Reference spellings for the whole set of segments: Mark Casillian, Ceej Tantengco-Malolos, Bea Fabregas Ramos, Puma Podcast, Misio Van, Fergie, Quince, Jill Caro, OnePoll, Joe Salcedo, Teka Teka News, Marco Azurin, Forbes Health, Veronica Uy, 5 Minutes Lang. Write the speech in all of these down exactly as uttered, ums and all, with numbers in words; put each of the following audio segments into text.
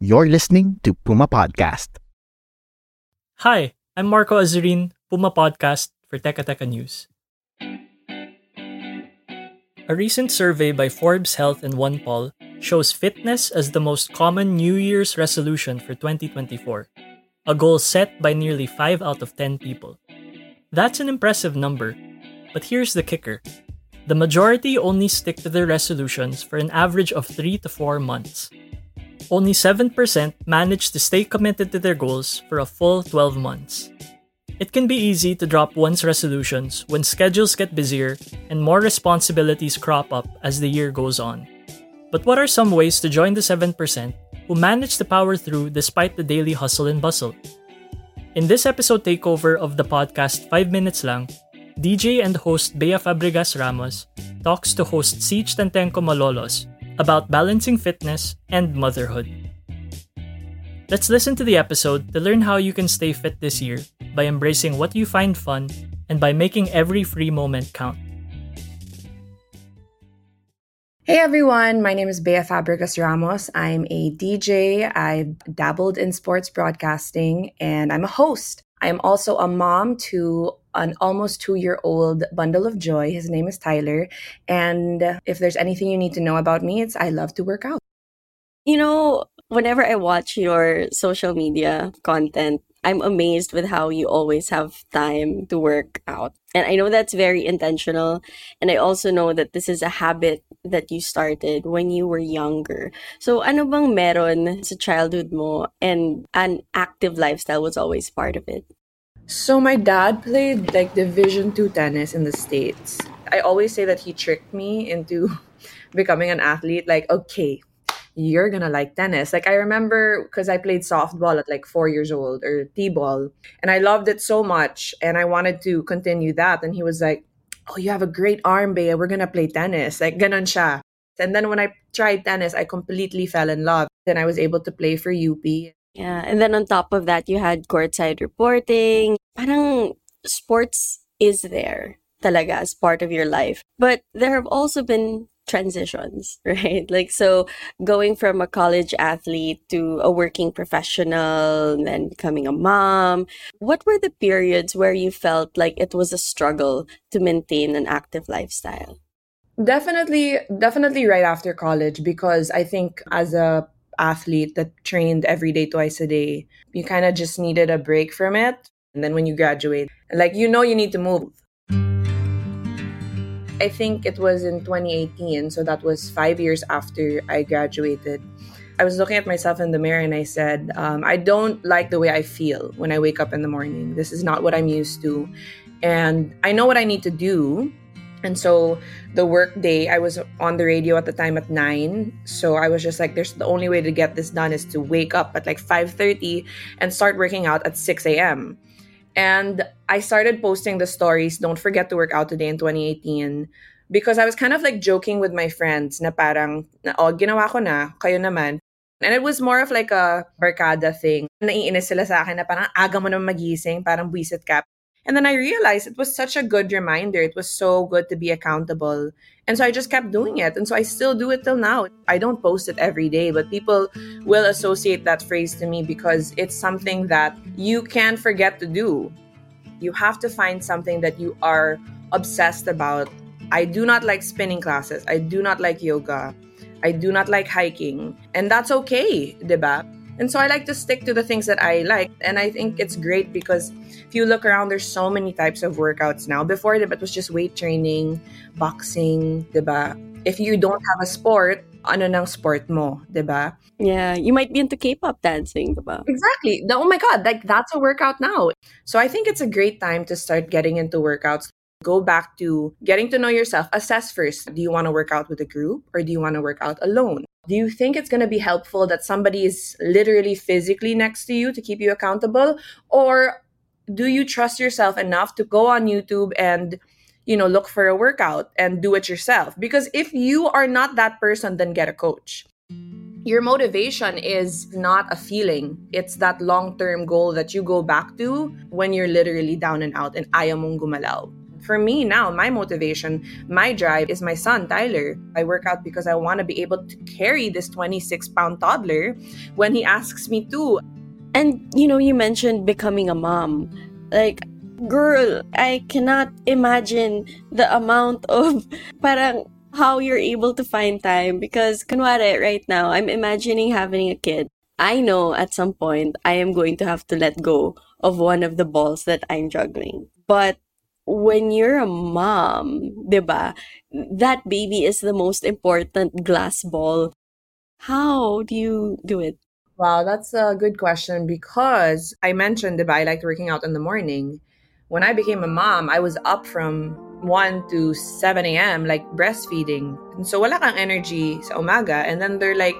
You're listening to Puma Podcast. Hi, I'm Marco Azurin, Puma Podcast for Teka Teka News. A recent survey by Forbes Health and OnePoll shows fitness as the most common New Year's resolution for twenty twenty-four. A goal set by nearly five out of ten people. That's an impressive number, but here's the kicker. The majority only stick to their resolutions for an average of three to four months. Only seven percent manage to stay committed to their goals for a full twelve months. It can be easy to drop one's resolutions when schedules get busier and more responsibilities crop up as the year goes on. But what are some ways to join the seven percent who manage to power through despite the daily hustle and bustle? In this episode takeover of the podcast five minutes Lang, D J and host Bea Fabregas Ramos talks to host Ceej Tantengco-Malolos about balancing fitness and motherhood. Let's listen to the episode to learn how you can stay fit this year by embracing what you find fun and by making every free moment count. Hey everyone, my name is Bea Fabregas Ramos. I'm a D J, I've dabbled in sports broadcasting, and I'm a host. I'm also a mom to an almost two-year-old bundle of joy. His name is Tyler. And if there's anything you need to know about me, it's I love to work out. You know, whenever I watch your social media content, I'm amazed with how you always have time to work out. And I know that's very intentional. And I also know that this is a habit that you started when you were younger. So ano bang meron sa childhood mo and an active lifestyle was always part of it? So my dad played like Division two tennis in the States. I always say that he tricked me into becoming an athlete. Like, okay, you're gonna like tennis. Like, I remember because I played softball at like four years old or t-ball, and I loved it so much and I wanted to continue that. And he was like, oh, you have a great arm, Bea. We're gonna play tennis. Like, ganon siya. And then when I tried tennis, I completely fell in love. Then I was able to play for U P. Yeah, and then on top of that, you had courtside reporting. Parang sports is there talaga as part of your life. But there have also been transitions, right? Like, so going from a college athlete to a working professional and then becoming a mom, what were the periods where you felt like it was a struggle to maintain an active lifestyle? Definitely, definitely right after college, because I think as a athlete that trained every day, twice a day, you kind of just needed a break from it. And then when you graduate, like, you know, you need to move. I think it was in twenty eighteen, so that was five years after I graduated. I was looking at myself in the mirror and I said, um, I don't like the way I feel when I wake up in the morning. This is not what I'm used to. And I know what I need to do. And so the work day, I was on the radio at the time at nine. So I was just like, there's the only way to get this done is to wake up at like five thirty and start working out at six a.m. And I started posting the stories, don't forget to work out today in twenty eighteen, because I was kind of like joking with my friends na parang, oh, ginawa ko na, kayo naman. And it was more of like a barkada thing. Naiinis sila sa akin na parang aga mo naman magising, parang buisit ka. And then I realized it was such a good reminder. It was so good to be accountable. And so I just kept doing it. And so I still do it till now. I don't post it every day, but people will associate that phrase to me because it's something that you can't forget to do. You have to find something that you are obsessed about. I do not like spinning classes. I do not like yoga. I do not like hiking. And that's okay, diba? And so I like to stick to the things that I like. And I think it's great because if you look around, there's so many types of workouts now. Before, it was just weight training, boxing, diba? If you don't have a sport, ano ng sport mo, diba? Yeah, you might be into K-pop dancing, diba? Exactly. Oh my God, like that's a workout now. So I think it's a great time to start getting into workouts. Go back to getting to know yourself. Assess first. Do you want to work out with a group or do you want to work out alone? Do you think it's going to be helpful that somebody is literally physically next to you to keep you accountable? Or do you trust yourself enough to go on YouTube and, you know, look for a workout and do it yourself? Because if you are not that person, then get a coach. Your motivation is not a feeling. It's that long-term goal that you go back to when you're literally down and out and ayaw mong gumalaw. For me now, my motivation, my drive is my son, Tyler. I work out because I want to be able to carry this twenty-six pound toddler when he asks me to. And, you know, you mentioned becoming a mom. Like, girl, I cannot imagine the amount of parang how you're able to find time because kunwari right now, I'm imagining having a kid. I know at some point I am going to have to let go of one of the balls that I'm juggling. But when you're a mom, diba, that baby is the most important glass ball. How do you do it? Wow, that's a good question because I mentioned that I liked working out in the morning. When I became a mom, I was up from one to seven a.m. like breastfeeding. And so wala kang energy sa umaga. And then they're like,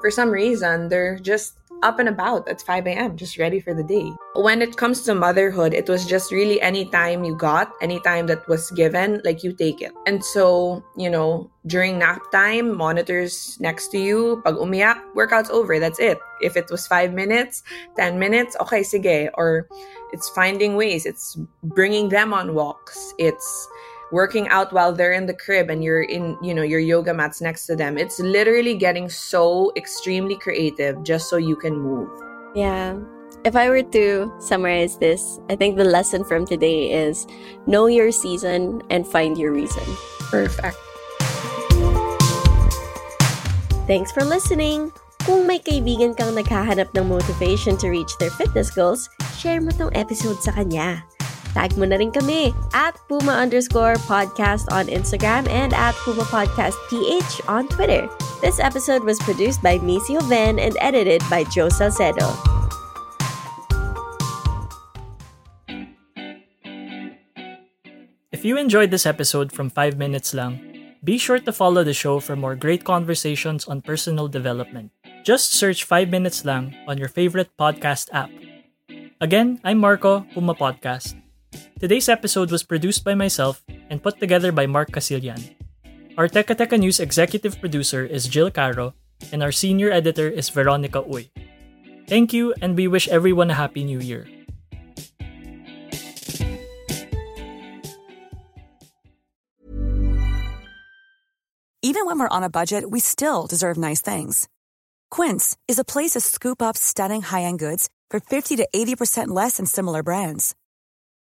for some reason, they're just up and about at five a.m. just ready for the day. When it comes to motherhood, it was just really any time you got, any time that was given, like you take it. And so, you know, during nap time, monitors next to you, pag umiyak, workout's over, that's it. If it was five minutes, ten minutes, okay, sige. Or it's finding ways, it's bringing them on walks, it's working out while they're in the crib and you're in, you know, your yoga mats next to them. It's literally getting so extremely creative just so you can move. Yeah. If I were to summarize this, I think the lesson from today is know your season and find your reason. Perfect. Thanks for listening. Kung may kaibigan kang naghahanap ng motivation to reach their fitness goals, share mo tong episode sa kanya. Tag mo na rin kami at Puma underscore podcast on Instagram and at Puma Podcast P H on Twitter. This episode was produced by Misio Van and edited by Joe Salcedo. If you enjoyed this episode from five minutes Lang, be sure to follow the show for more great conversations on personal development. Just search five minutes Lang on your favorite podcast app. Again, I'm Marco, Puma Podcast. Today's episode was produced by myself and put together by Mark Casillian. Our Teka Teka News executive producer is Jill Caro and our senior editor is Veronica Uy. Thank you and we wish everyone a Happy New Year. Even when we're on a budget, we still deserve nice things. Quince is a place to scoop up stunning high-end goods for fifty to eighty percent less than similar brands.